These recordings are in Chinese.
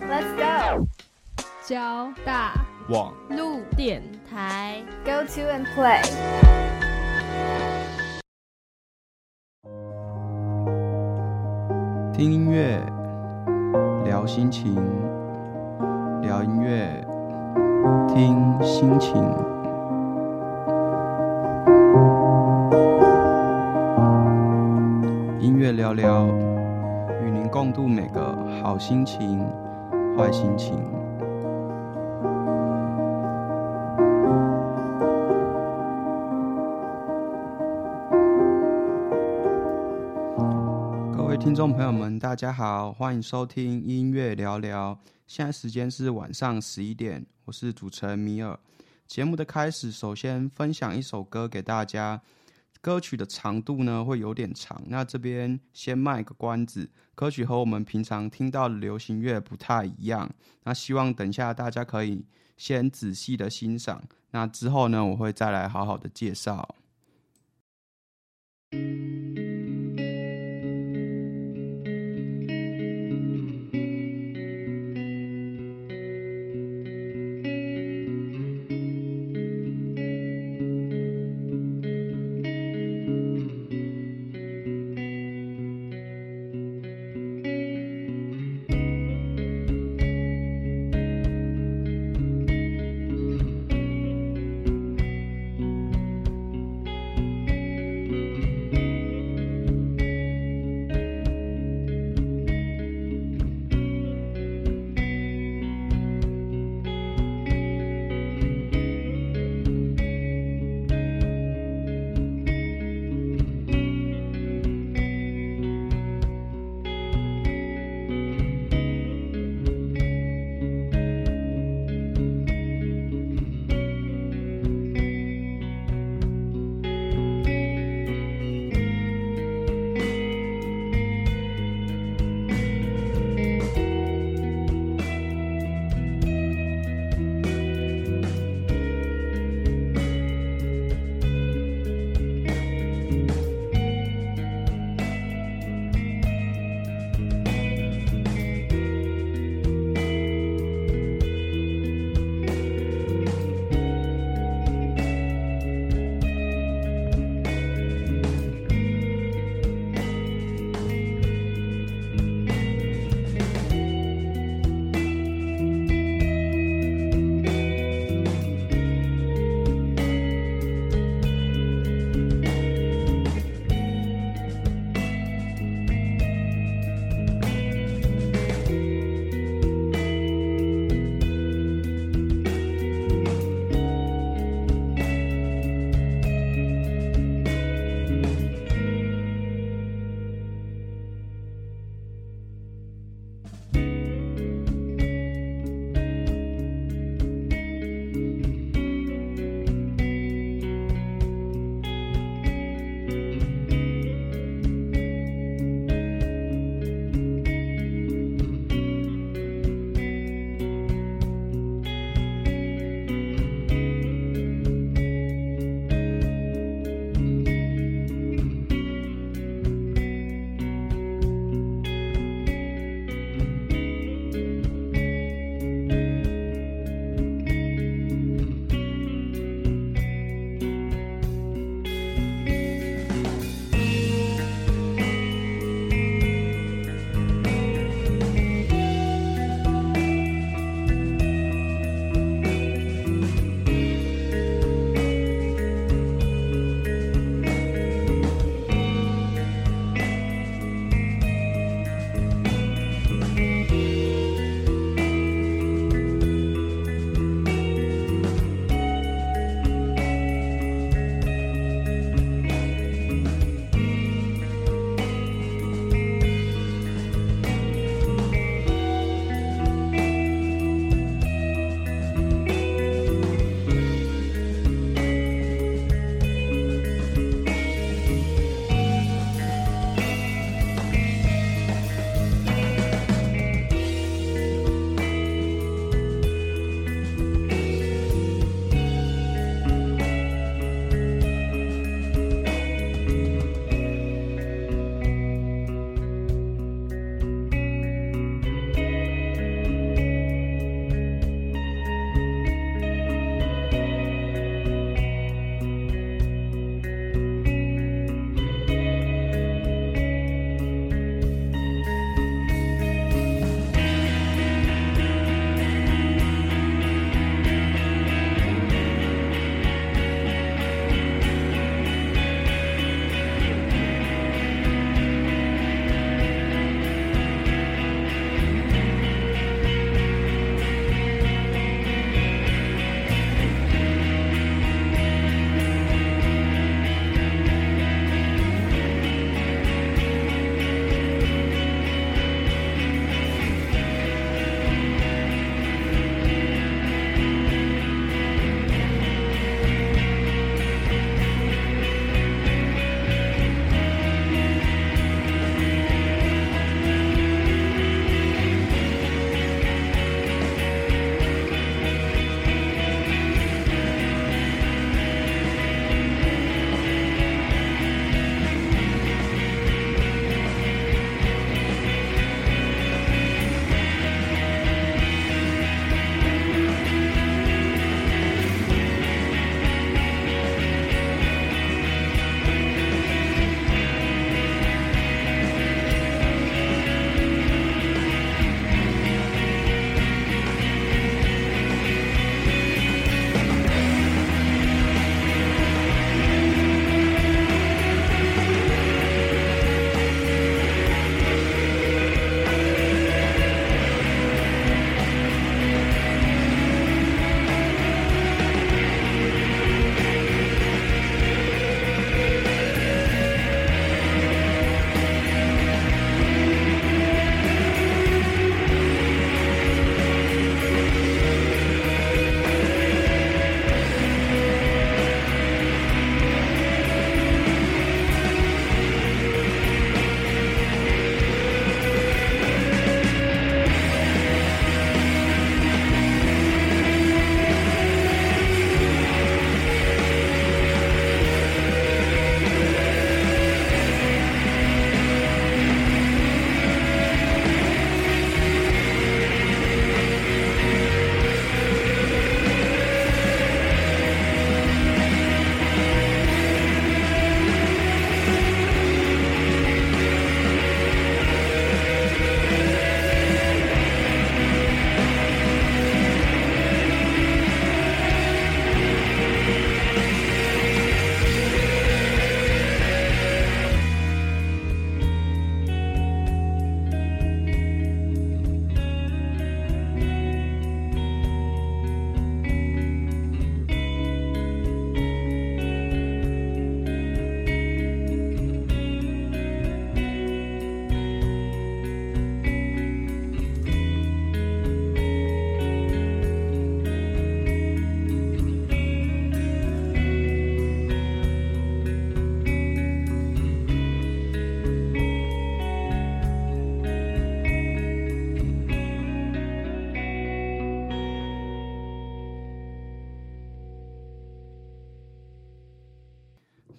Let's go！ 交大网路电台 ，Go to and play。听音乐，聊心情，聊音乐，听心情。音乐聊聊，与您共度每个好心情、坏心情。各位听众朋友们，大家好，欢迎收听音乐聊聊。现在时间是晚上11点，我是主持人米尔。节目的开始，首先分享一首歌给大家。歌曲的长度呢会有点长，那这边先卖个关子，歌曲和我们平常听到的流行乐不太一样，那希望等一下大家可以先仔细的欣赏，那之后呢我会再来好好的介绍。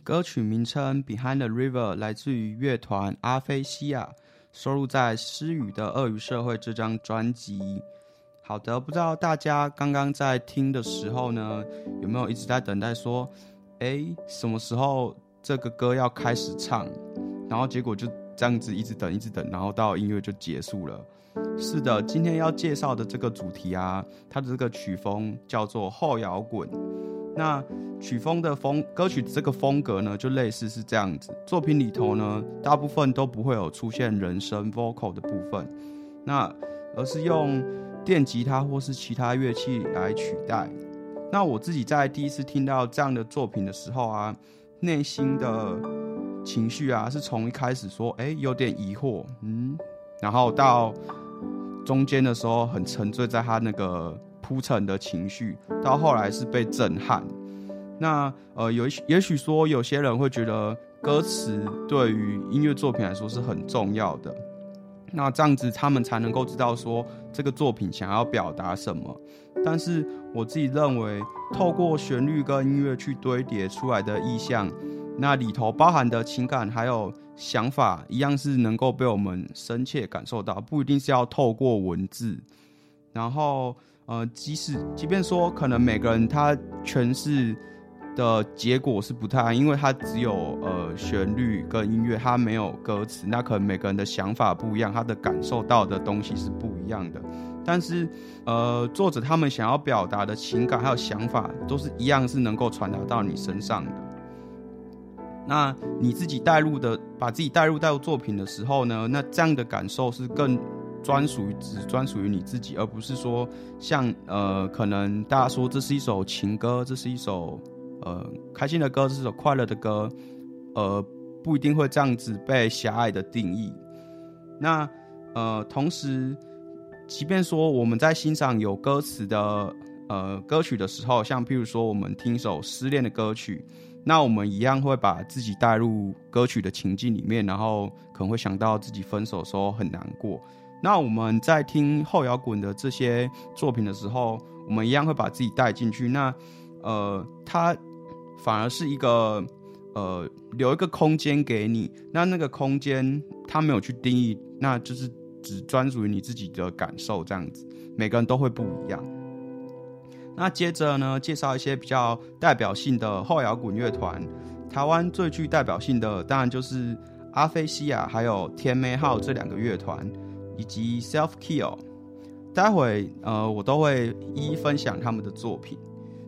歌曲名称 Behind the River 来自于乐团阿菲西亚，收录在失语的鳄鱼社会这张专辑。好的，不知道大家刚刚在听的时候呢，有没有一直在等待说什么时候这个歌要开始唱，然后结果就这样子一直等，然后到音乐就结束了。是的，今天要介绍的这个主题啊，它的这个曲风叫做后摇滚。那曲风的歌曲这个风格呢，就类似是这样子。作品里头呢，大部分都不会有出现人声 vocal 的部分，那而是用电吉他或是其他乐器来取代。那我自己在第一次听到这样的作品的时候啊，内心的情绪啊，是从一开始说有点疑惑，然后到中间的时候很沉醉在他那个铺陈的情绪，到后来是被震撼。那也许说有些人会觉得歌词对于音乐作品来说是很重要的，那这样子他们才能够知道说这个作品想要表达什么。但是我自己认为，透过旋律跟音乐去堆叠出来的意象，那里头包含的情感还有想法一样是能够被我们深切感受到，不一定是要透过文字。然后即便说可能每个人他诠释的结果是不太，因为他只有旋律跟音乐，他没有歌词，那可能每个人的想法不一样，他的感受到的东西是不一样的。但是作者他们想要表达的情感还有想法都是一样，是能够传达到你身上的。那你自己把自己带入到作品的时候呢，那这样的感受是更专属于你自己，而不是说像可能大家说这是一首情歌，这是一首开心的歌，这是一首快乐的歌，不一定会这样子被狭隘的定义。那同时，即便说我们在欣赏有歌词的歌曲的时候，像譬如说我们听一首失恋的歌曲，那我们一样会把自己带入歌曲的情境里面，然后可能会想到自己分手的时候很难过。那我们在听后摇滚的这些作品的时候，我们一样会把自己带进去。那它反而是一个留一个空间给你，那个空间它没有去定义，那就是只专属于你自己的感受，这样子每个人都会不一样。那接着呢，介绍一些比较代表性的后摇滚乐团。台湾最具代表性的当然就是阿菲西亚还有天妹号这两个乐团，以及 Self-Kill。 待会我都会一一分享他们的作品。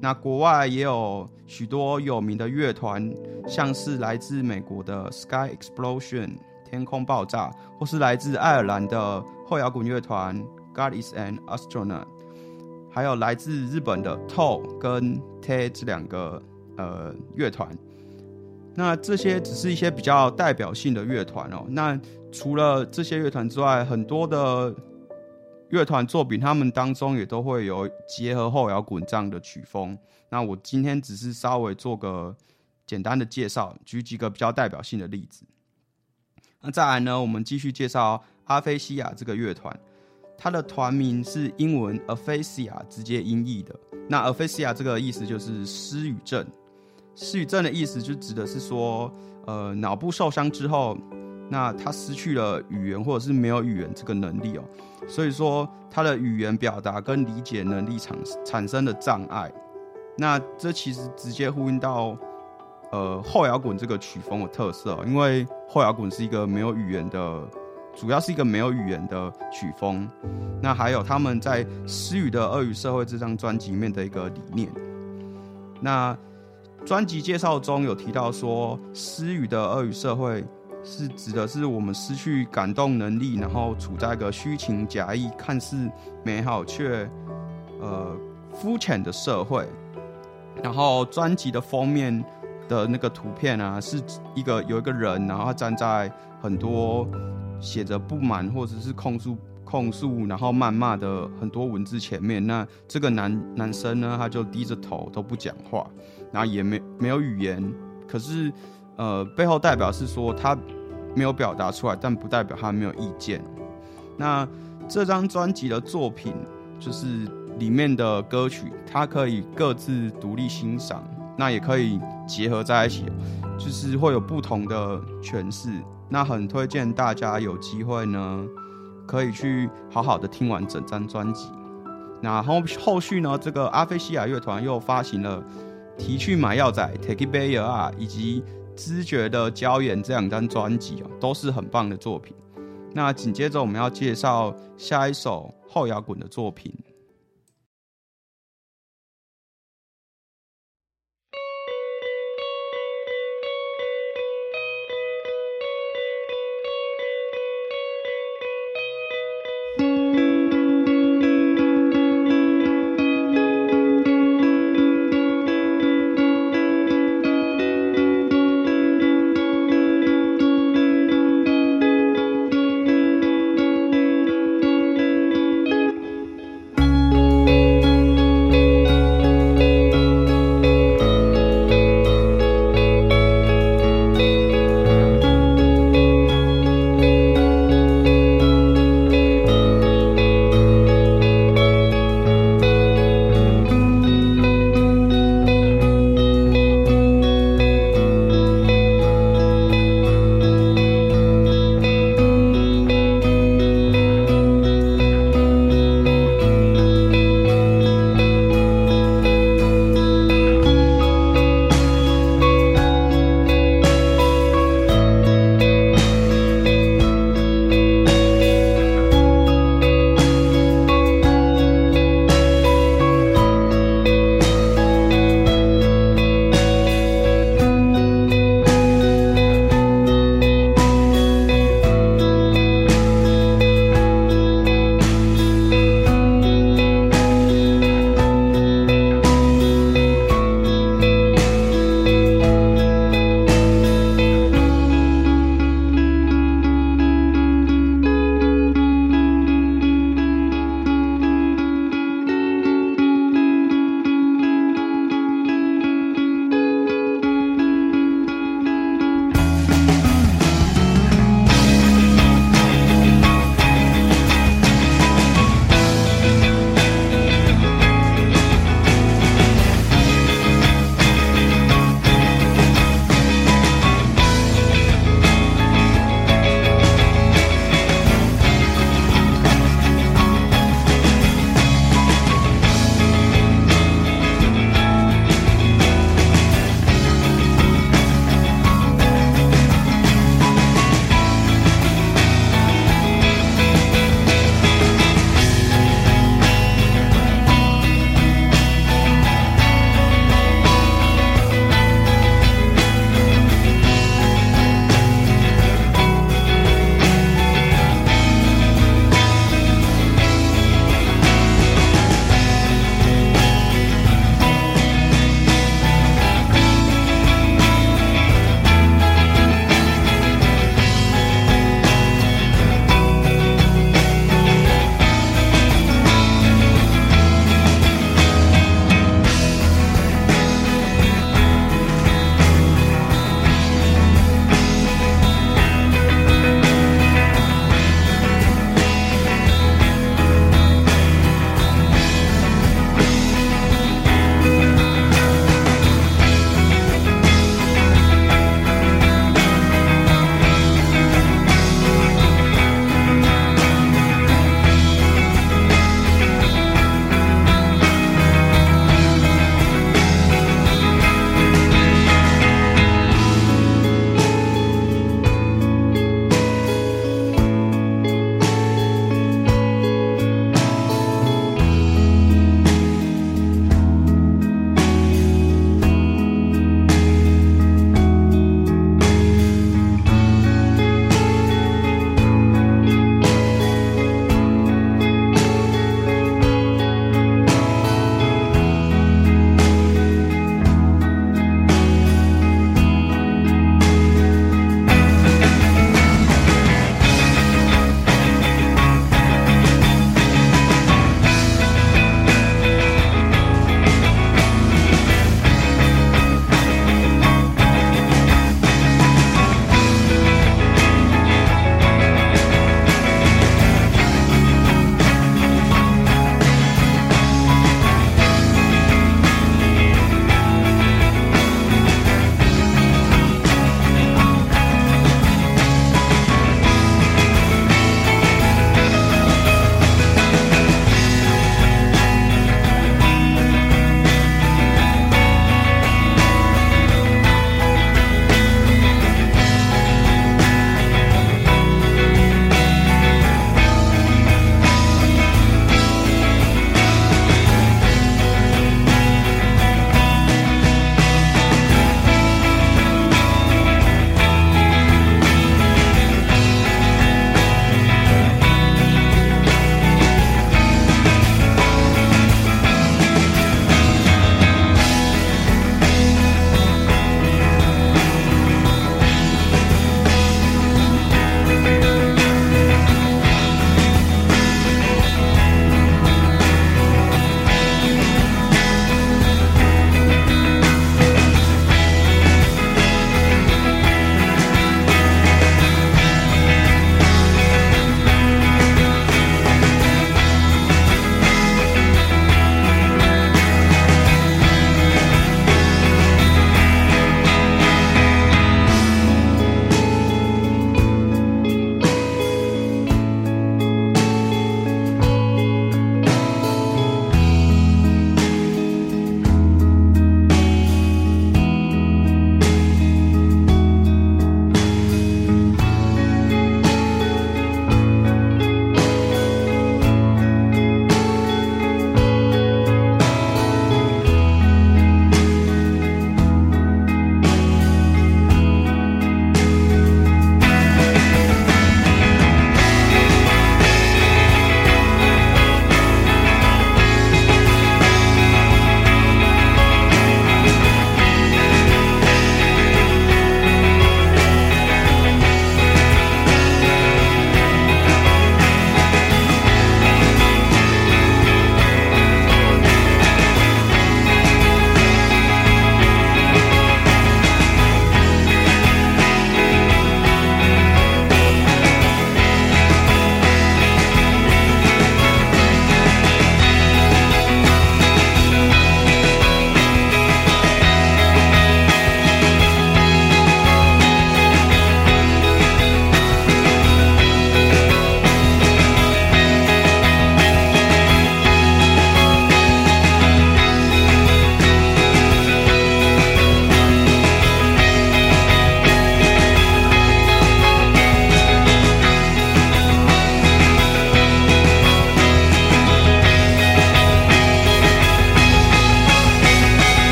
那国外也有许多有名的乐团，像是来自美国的 Sky Explosion 天空爆炸，或是来自爱尔兰的后摇滚乐团 God is an Astronaut， 还有来自日本的 Toe 跟 Te 这两个乐团。那这些只是一些比较代表性的乐团哦。那除了这些乐团之外，很多的乐团作品他们当中也都会有结合后摇滚这样的曲风。那我今天只是稍微做个简单的介绍，举几个比较代表性的例子。那再来呢，我们继续介绍阿菲西亚这个乐团。它的团名是英文 aphasia 直接音译的。那 aphasia 这个意思就是失语症。失语症的意思就指的是说脑部受伤之后，那他失去了语言或者是没有语言这个能力哦，所以说他的语言表达跟理解能力产生的障碍。那这其实直接呼应到后摇滚这个曲风的特色哦，因为后摇滚是一个没有语言的，主要是一个没有语言的曲风。那还有他们在失语的鳄鱼社会这张专辑里面的一个理念。那专辑介绍中有提到说，失语的鳄鱼社会是指的是我们失去感动能力，然后处在一个虚情假意、看似美好却肤浅的社会。然后专辑的封面的那个图片啊，是有一个人，然后他站在很多写着不满或者是控诉然后谩骂的很多文字前面。那这个男生呢，他就低着头都不讲话，然后也没有语言，可是背后代表是说他没有表达出来，但不代表他没有意见。那这张专辑的作品就是里面的歌曲，它可以各自独立欣赏，那也可以结合在一起，就是会有不同的诠释。那很推荐大家有机会呢，可以去好好的听完整张专辑。那后续呢，这个阿非西亚乐团又发行了提去买药仔 Take It Bayer 啊，以及知觉的椒盐这两张专辑，都是很棒的作品。那紧接着我们要介绍下一首后摇滚的作品。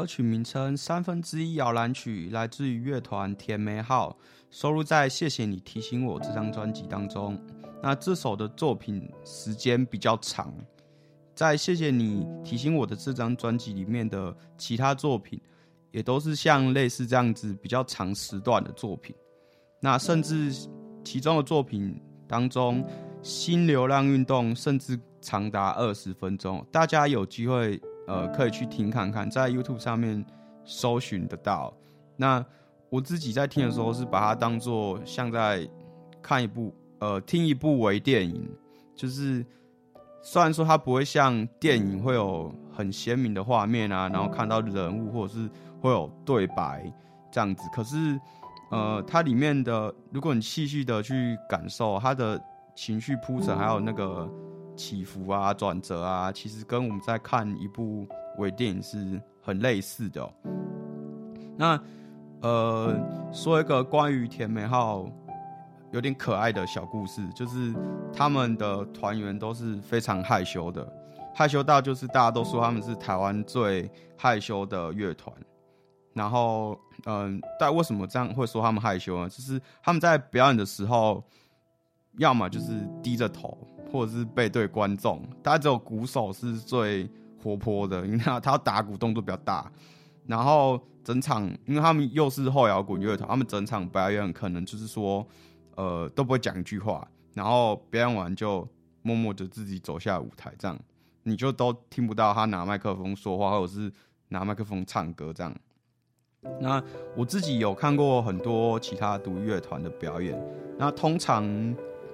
歌曲名称三分之一摇篮曲来自于乐团甜美号，收录在谢谢你提醒我这张专辑当中。那这首的作品时间比较长，在谢谢你提醒我的这张专辑里面的其他作品也都是像类似这样子比较长时段的作品。那甚至其中的作品当中，新流浪运动甚至长达20分钟，大家有机会可以去听看看，在 YouTube 上面搜寻得到。那我自己在听的时候是把它当作像在看一部听一部微电影，就是虽然说它不会像电影会有很鲜明的画面啊，然后看到人物或者是会有对白这样子，可是它里面的，如果你细细的去感受它的情绪铺陈，还有那个起伏啊转折啊，其实跟我们在看一部微电影是很类似的。那说一个关于甜美号有点可爱的小故事，就是他们的团员都是非常害羞的，害羞到就是大家都说他们是台湾最害羞的乐团。然后但为什么这样会说他们害羞呢？就是他们在表演的时候要么就是低着头，或者是背对观众，大家只有鼓手是最活泼的，因为他打鼓动作比较大。然后整场，因为他们又是后摇滚乐团，他们整场表演可能就是说都不会讲一句话，然后表演完就默默的自己走下舞台，这样你就都听不到他拿麦克风说话，或者是拿麦克风唱歌这样。那我自己有看过很多其他独立乐团的表演，那通常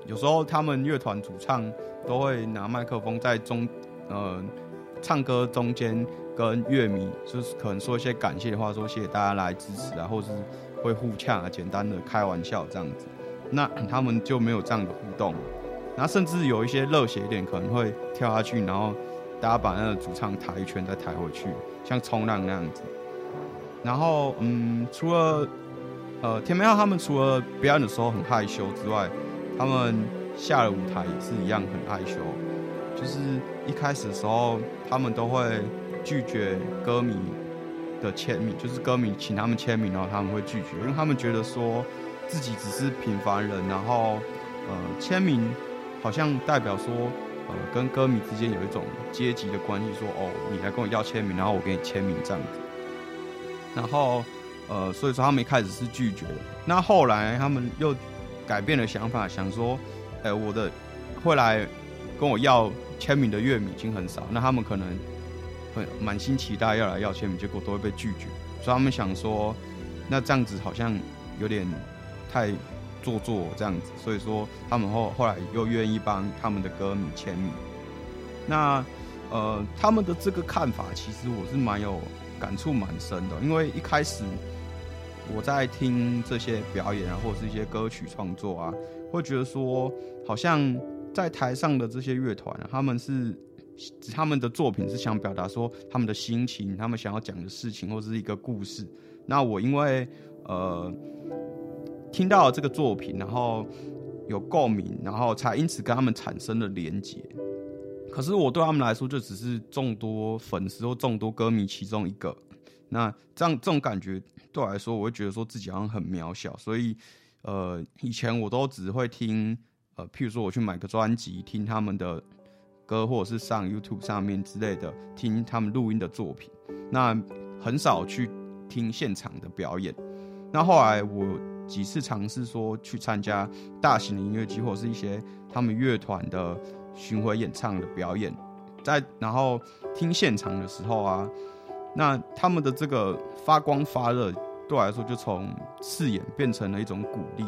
有时候他们乐团主唱都会拿麦克风在唱歌中间跟乐迷就是可能说一些感谢的话，说谢谢大家来支持啊，或是会互呛啊，简单的开玩笑这样子。那他们就没有这样的互动，然后甚至有一些热血一点可能会跳下去，然后大家把那个主唱抬一圈再抬回去，像冲浪那样子。然后除了甜美号他们除了表演的时候很害羞之外，他们下了舞台也是一样很害羞，就是一开始的时候他们都会拒绝歌迷的签名，就是歌迷请他们签名然后他们会拒绝，因为他们觉得说自己只是平凡人，然后签名好像代表说跟歌迷之间有一种阶级的关系，说哦你来跟我要签名，然后我给你签名这样子。然后所以说他们一开始是拒绝的，那后来他们又改变了想法，想说我的会来跟我要签名的乐迷已经很少，那他们可能很满心期待要来要签名，结果都会被拒绝，所以他们想说那这样子好像有点太做作这样子，所以说他们后来又愿意帮他们的歌迷签名。那他们的这个看法其实我是蛮有感触蛮深的，因为一开始我在听这些表演啊，或者是一些歌曲创作啊，会觉得说好像在台上的这些乐团啊，他们的作品是想表达说他们的心情，他们想要讲的事情，或者是一个故事。那我因为听到了这个作品，然后有共鸣，然后才因此跟他们产生了连结。可是我对他们来说，就只是众多粉丝或众多歌迷其中一个。那这种感觉对我来说，我会觉得说自己好像很渺小。所以，以前我都只会听，譬如说我去买个专辑，听他们的歌，或者是上 YouTube 上面之类的，听他们录音的作品。那很少去听现场的表演。那后来我几次尝试说去参加大型的音乐季，或者是一些他们乐团的巡回演唱的表演，然后听现场的时候啊，那他们的这个发光发热对我来说就从刺眼变成了一种鼓励，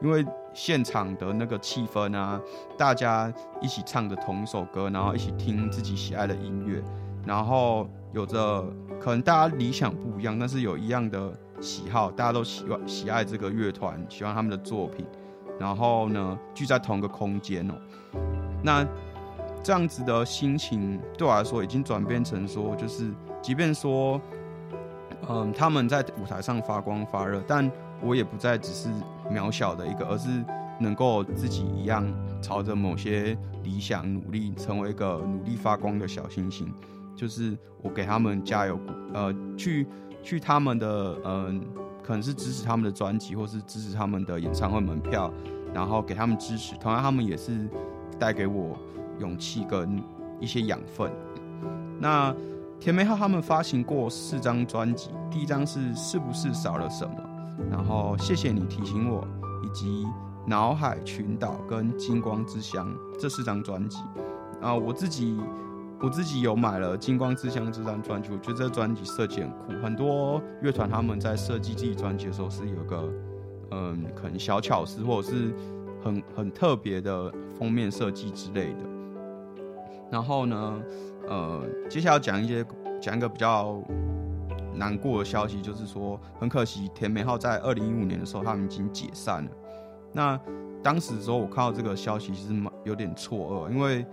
因为现场的那个气氛啊，大家一起唱着同一首歌，然后一起听自己喜爱的音乐，然后有着可能大家理想不一样，但是有一样的喜好，大家都喜爱这个乐团，喜欢他们的作品，然后呢聚在同一个空间哦。那这样子的心情对我来说已经转变成说，就是即便说他们在舞台上发光发热，但我也不再只是渺小的一个，而是能够自己一样朝着某些理想努力，成为一个努力发光的小星星。就是我给他们加油鼓，去他们的可能是支持他们的专辑，或是支持他们的演唱会门票，然后给他们支持，同样他们也是带给我勇气跟一些养分。那甜梅号他们发行过4张专辑，第一张是是不是少了什么，然后谢谢你提醒我，以及脑海群岛跟金光之乡这4张专辑。我自己有买了金光之乡这张专辑，我觉得这专辑设计很酷，很多乐团他们在设计自己专辑的时候是有个可能小巧思或者是很特别的封面设计之类的。然后呢接下来要讲一个比较难过的消息，就是说很可惜甜梅号在2015年的时候他们已经解散了。那当时的时候我看到这个消息其实有点错愕，因为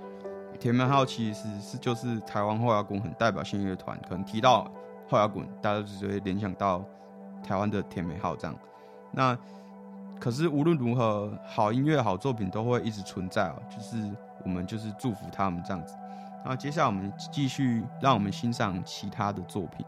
甜梅号其实是就是台湾后摇滚很代表性乐团，可能提到后摇滚大家就会联想到台湾的甜梅号这样。那可是无论如何好音乐好作品都会一直存在，就是我们就是祝福他们这样子。那接下来我们继续让我们欣赏其他的作品。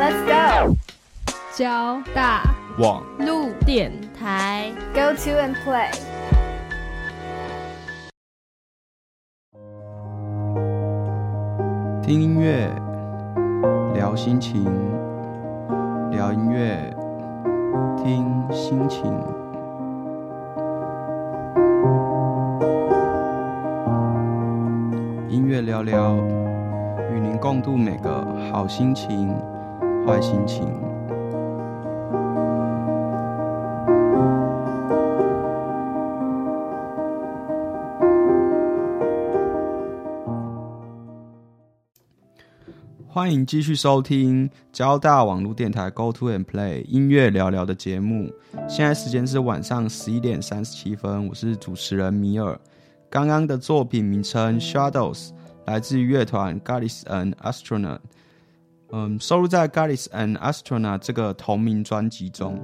Let's go！ 交大网路电台 ，Go to and play。听音乐，聊心情，聊音乐，听心情。音乐聊聊，与您共度每个好心情、坏心情。欢迎继续收听交大网络电台 Go to and Play 音乐聊聊的节目。现在时间是晚上11:37，我是主持人米尔。刚刚的作品名称 Shadows 来自于乐团 God is an Astronaut， 收录在 God is an Astronaut 这个同名专辑中。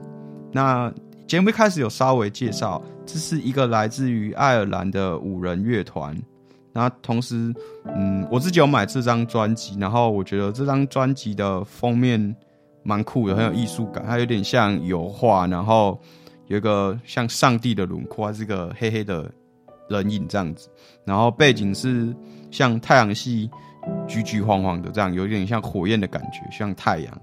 那节目一开始有稍微介绍，这是一个来自于爱尔兰的5人乐团。那同时我自己有买这张专辑，然后我觉得这张专辑的封面蛮酷的，很有艺术感，它有点像油画，然后有一个像上帝的轮廓，它是一个黑黑的人影这样子，然后背景是像太阳系橘橘黄黄的，这样有点像火焰的感觉，像太阳。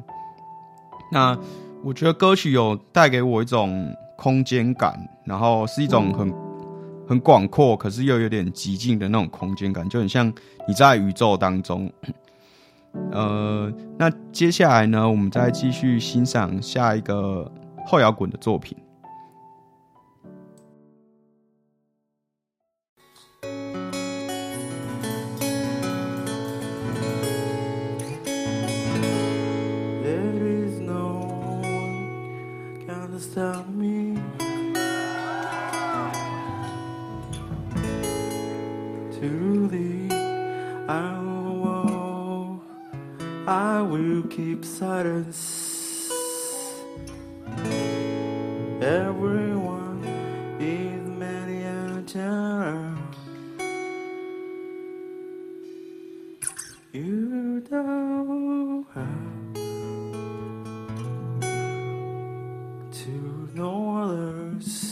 那我觉得歌曲有带给我一种空间感，然后是一种很广阔可是又有点寂静的那种空间感，就很像你在宇宙当中。那接下来呢，我们再继续欣赏下一个后摇滚的作品。Stop me truly I will walk, I will keep silence. Everyone is many a child. You don't have no others.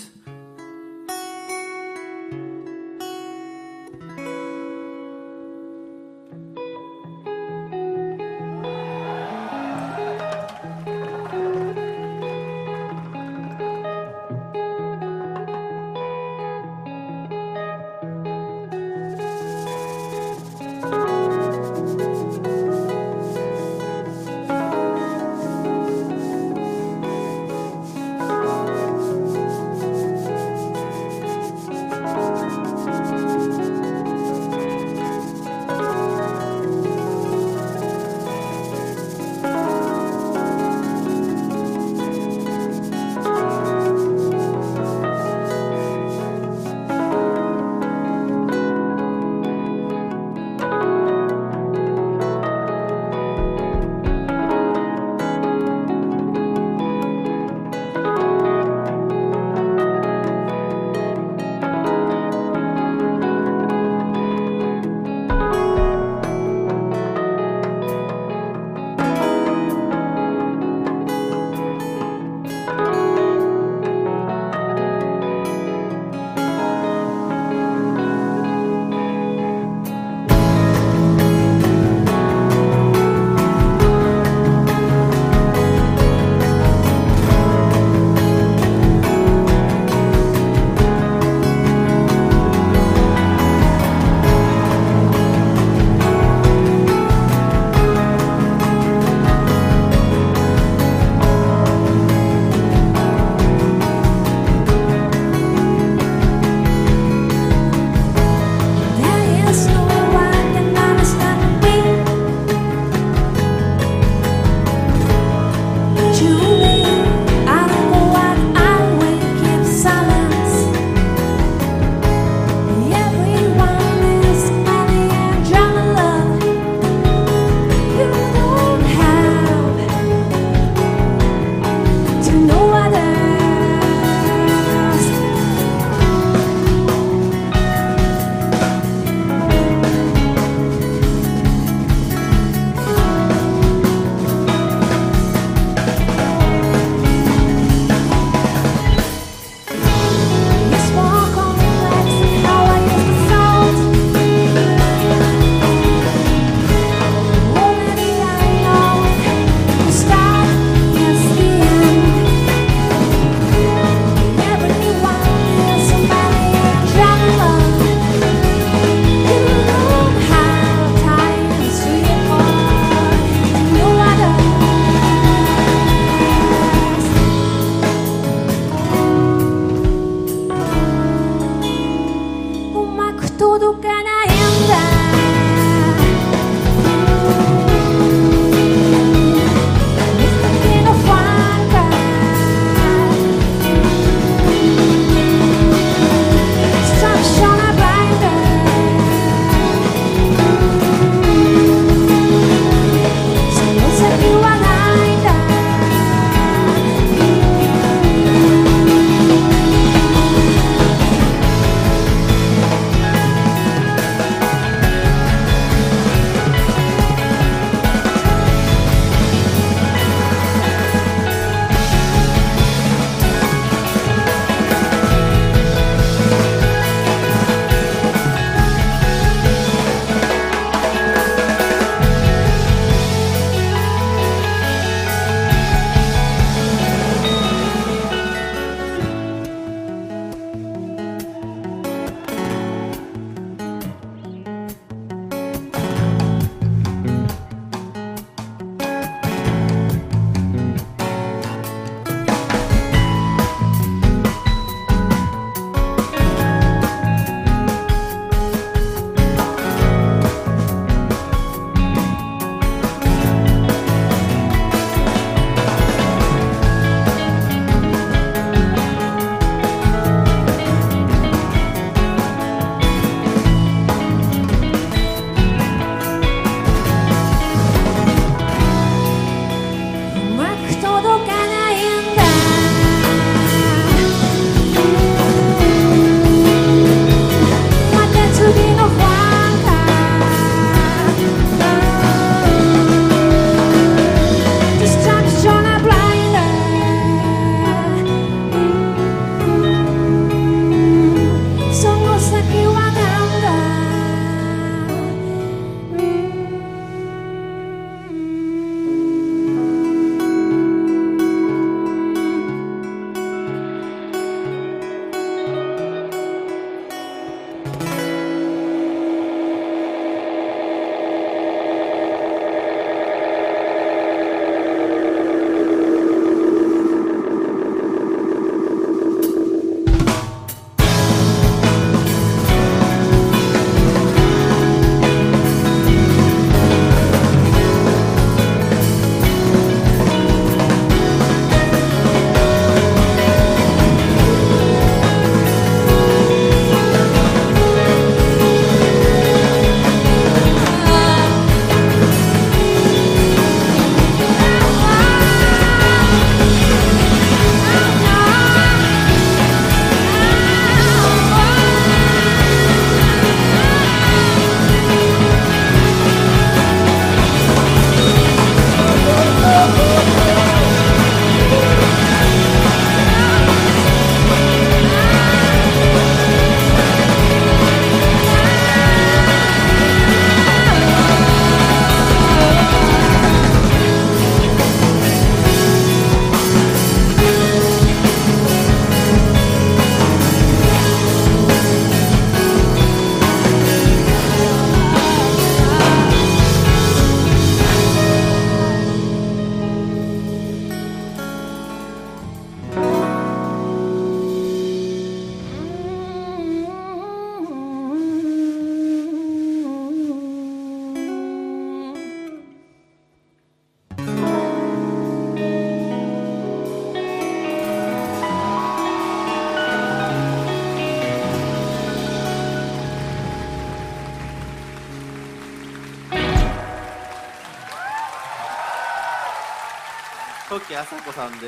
Toki Asakoさんです。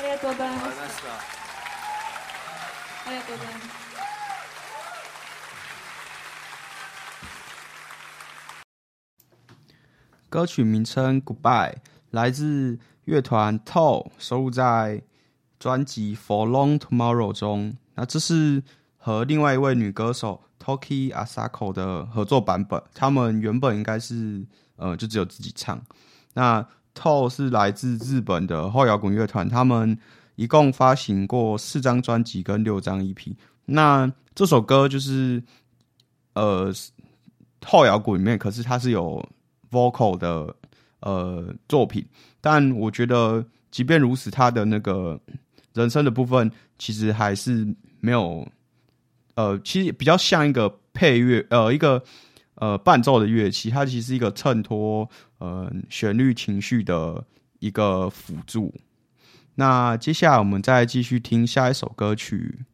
ありがとうございました。ありがとうございます。歌曲名称 Goodbye 来自乐团 Toe， 收录在专辑 For Long Tomorrow 中。那这是和另外一位女歌手 Toki Asako 的合作版本。他们原本应该是就只有自己唱。那Toe 是来自日本的后摇滚乐团，他们一共发行过4张专辑跟6张 EP。 那这首歌就是后摇滚里面，可是它是有 vocal 的作品，但我觉得即便如此，它的那个人声的部分其实还是没有其实比较像一个配乐一个伴奏的乐器，它其实是一个衬托旋律情绪的一个辅助。那接下来我们再继续听下一首歌曲。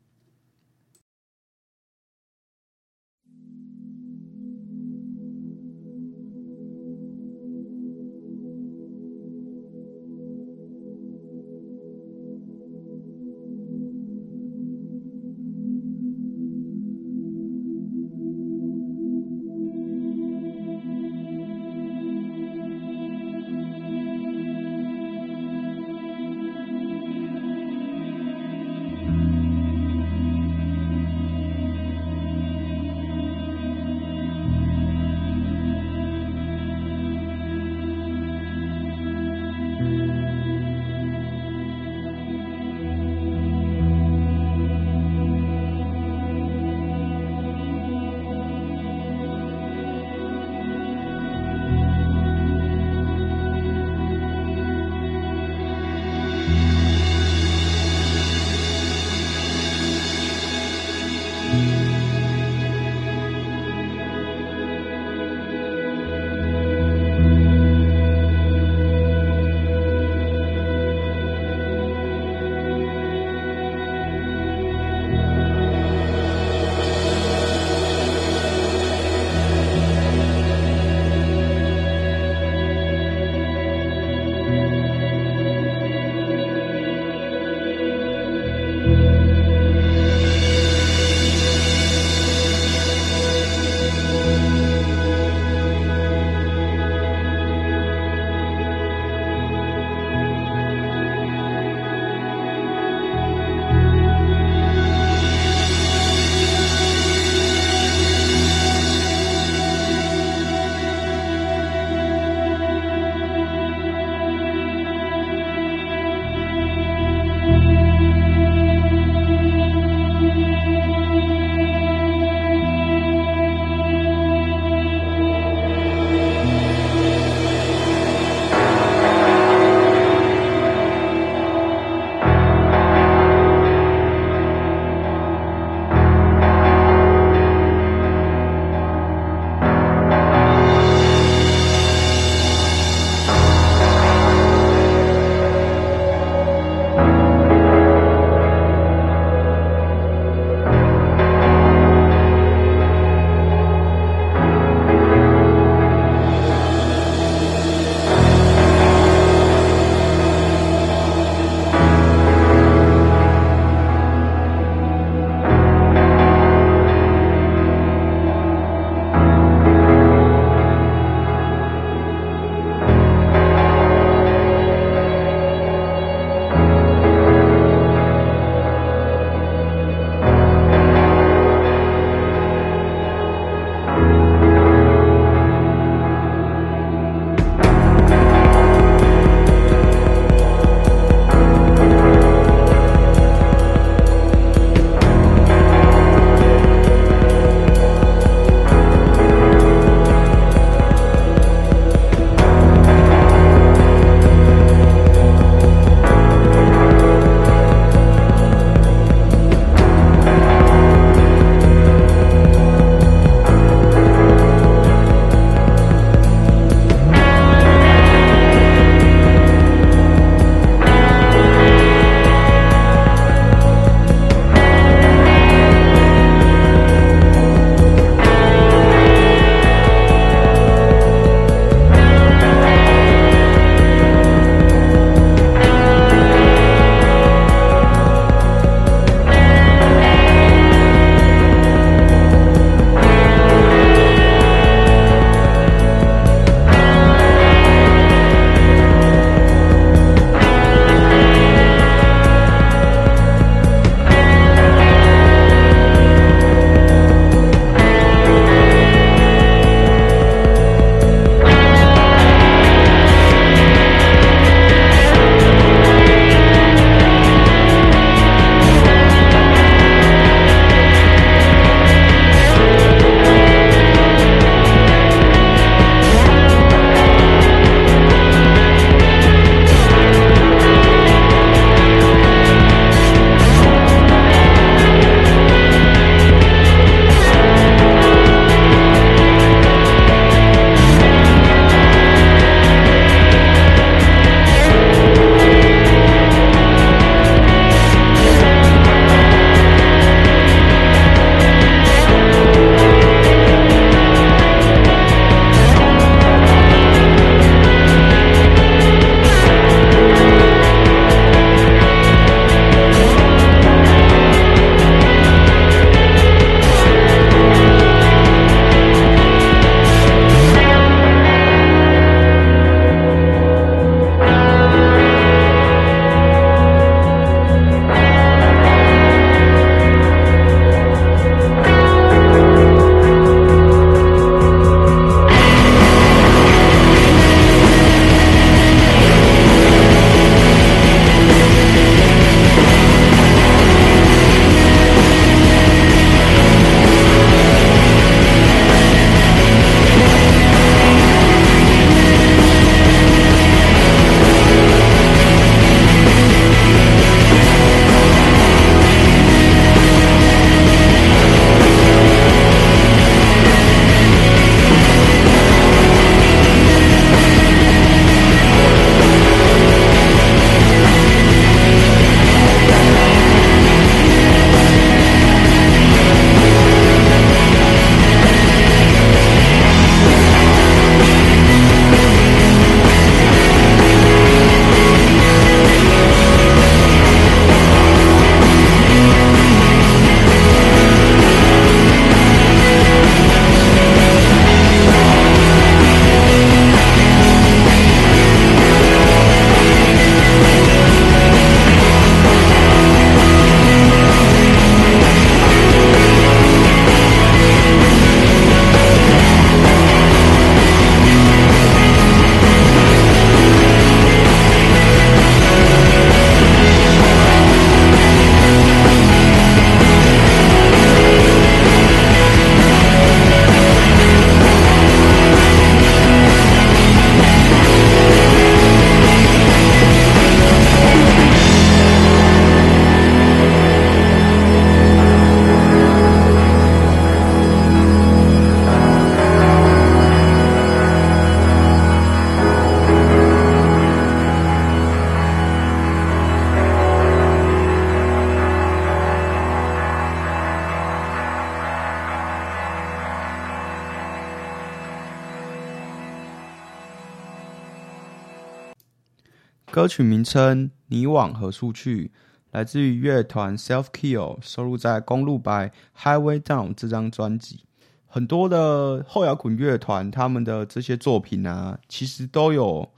歌曲名称《你往何处去》来自于乐团 Self-Kill， 收录在《公路白 Highway Down》这张专辑。很多的后摇滚乐团他们的这些作品啊，其实都有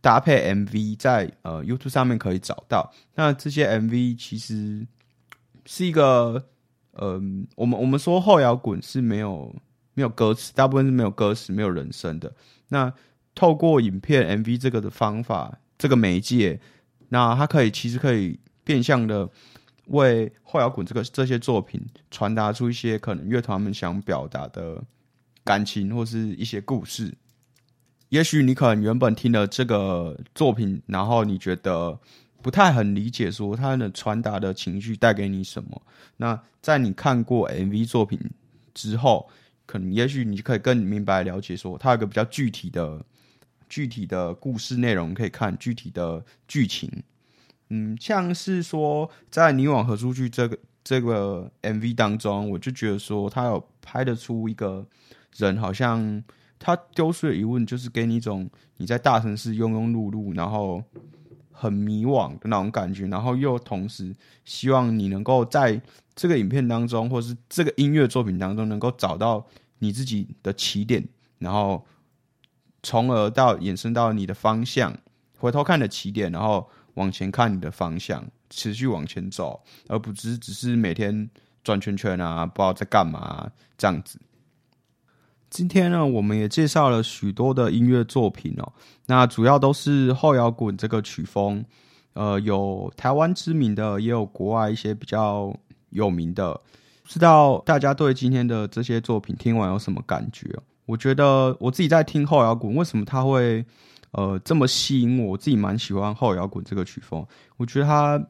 搭配 MV 在YouTube 上面可以找到。那这些 MV 其实是一个我们说后摇滚是没有歌词，大部分是没有歌词没有人声的。那透过影片 MV 这个的方法，这个媒介，那它其实可以变相的为后摇滚这些作品传达出一些可能乐团们想表达的感情或是一些故事。也许你可能原本听了这个作品，然后你觉得不太很理解说它的传达的情绪带给你什么，那在你看过 MV 作品之后，可能也许你可以更明白了解说它有一个比较具体的故事内容可以看，具体的剧情。像是说在《你往何处去》这个 MV 当中，我就觉得说他有拍得出一个人好像他丢出的疑问，就是给你一种你在大城市庸庸碌碌然后很迷惘的那种感觉，然后又同时希望你能够在这个影片当中或是这个音乐作品当中能够找到你自己的起点，然后从而到衍生到你的方向，回头看你的起点，然后往前看你的方向，持续往前走，而不是只是每天转圈圈啊，不知道在干嘛啊，这样子。今天呢，我们也介绍了许多的音乐作品哦，那主要都是后摇滚这个曲风，有台湾知名的，也有国外一些比较有名的。不知道大家对今天的这些作品听完有什么感觉？我觉得我自己在听后摇滚，为什么它会这么吸引我？我自己蛮喜欢后摇滚这个曲风，我觉得它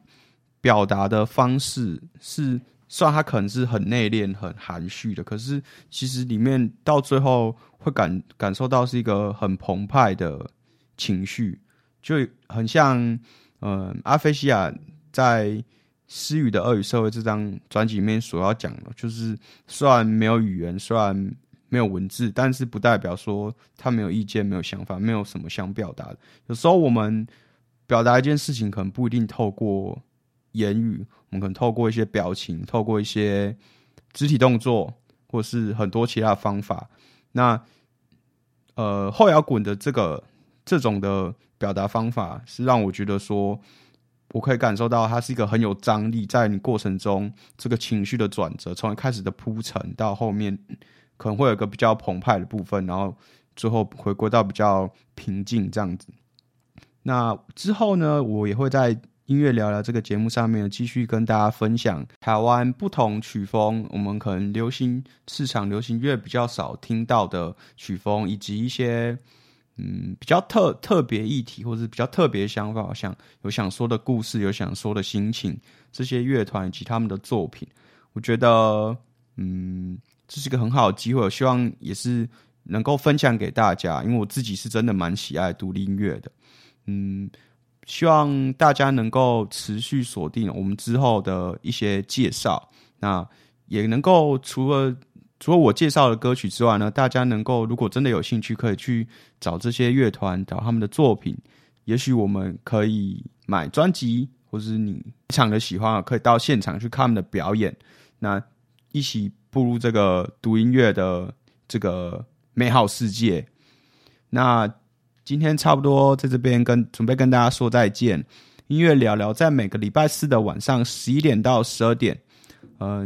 表达的方式是，虽然它可能是很内敛、很含蓄的，可是其实里面到最后会感受到是一个很澎湃的情绪，就很像aphasia 在失语的俄语社会这张专辑里面所要讲的，就是虽然没有语言，虽然没有文字，但是不代表说他没有意见没有想法，没有什么想表达的。有时候我们表达一件事情可能不一定透过言语，我们可能透过一些表情，透过一些肢体动作，或是很多其他的方法。那后摇滚的这种的表达方法是让我觉得说我可以感受到它是一个很有张力，在你过程中这个情绪的转折，从一开始的铺陈到后面可能会有一个比较澎湃的部分，然后最后回归到比较平静这样子。那之后呢，我也会在音乐聊聊这个节目上面继续跟大家分享台湾不同曲风，我们可能流行市场流行乐比较少听到的曲风，以及一些比较特别议题，或是比较特别想法，有想说的故事，有想说的心情，这些乐团以及他们的作品。我觉得这是一个很好的机会，我希望也是能够分享给大家，因为我自己是真的蛮喜爱独立音乐的。希望大家能够持续锁定我们之后的一些介绍，那也能够除了我介绍的歌曲之外呢，大家能够如果真的有兴趣，可以去找这些乐团，找他们的作品，也许我们可以买专辑，或是你非常的喜欢，可以到现场去看他们的表演，那一起步入这个读音乐的这个美好世界。那今天差不多在这边准备跟大家说再见。音乐聊聊在每个礼拜四的晚上11点到12点，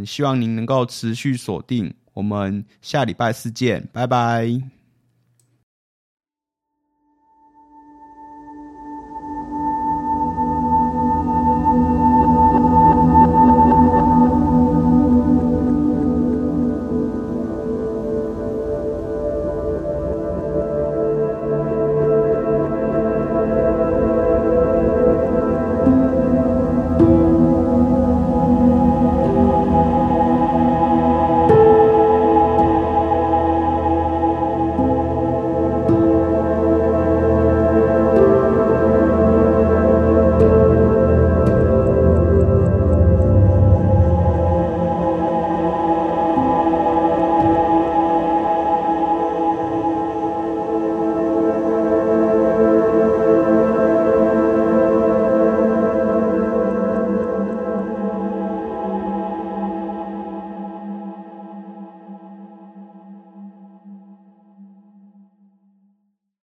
希望您能够持续锁定，我们下礼拜四见，拜拜。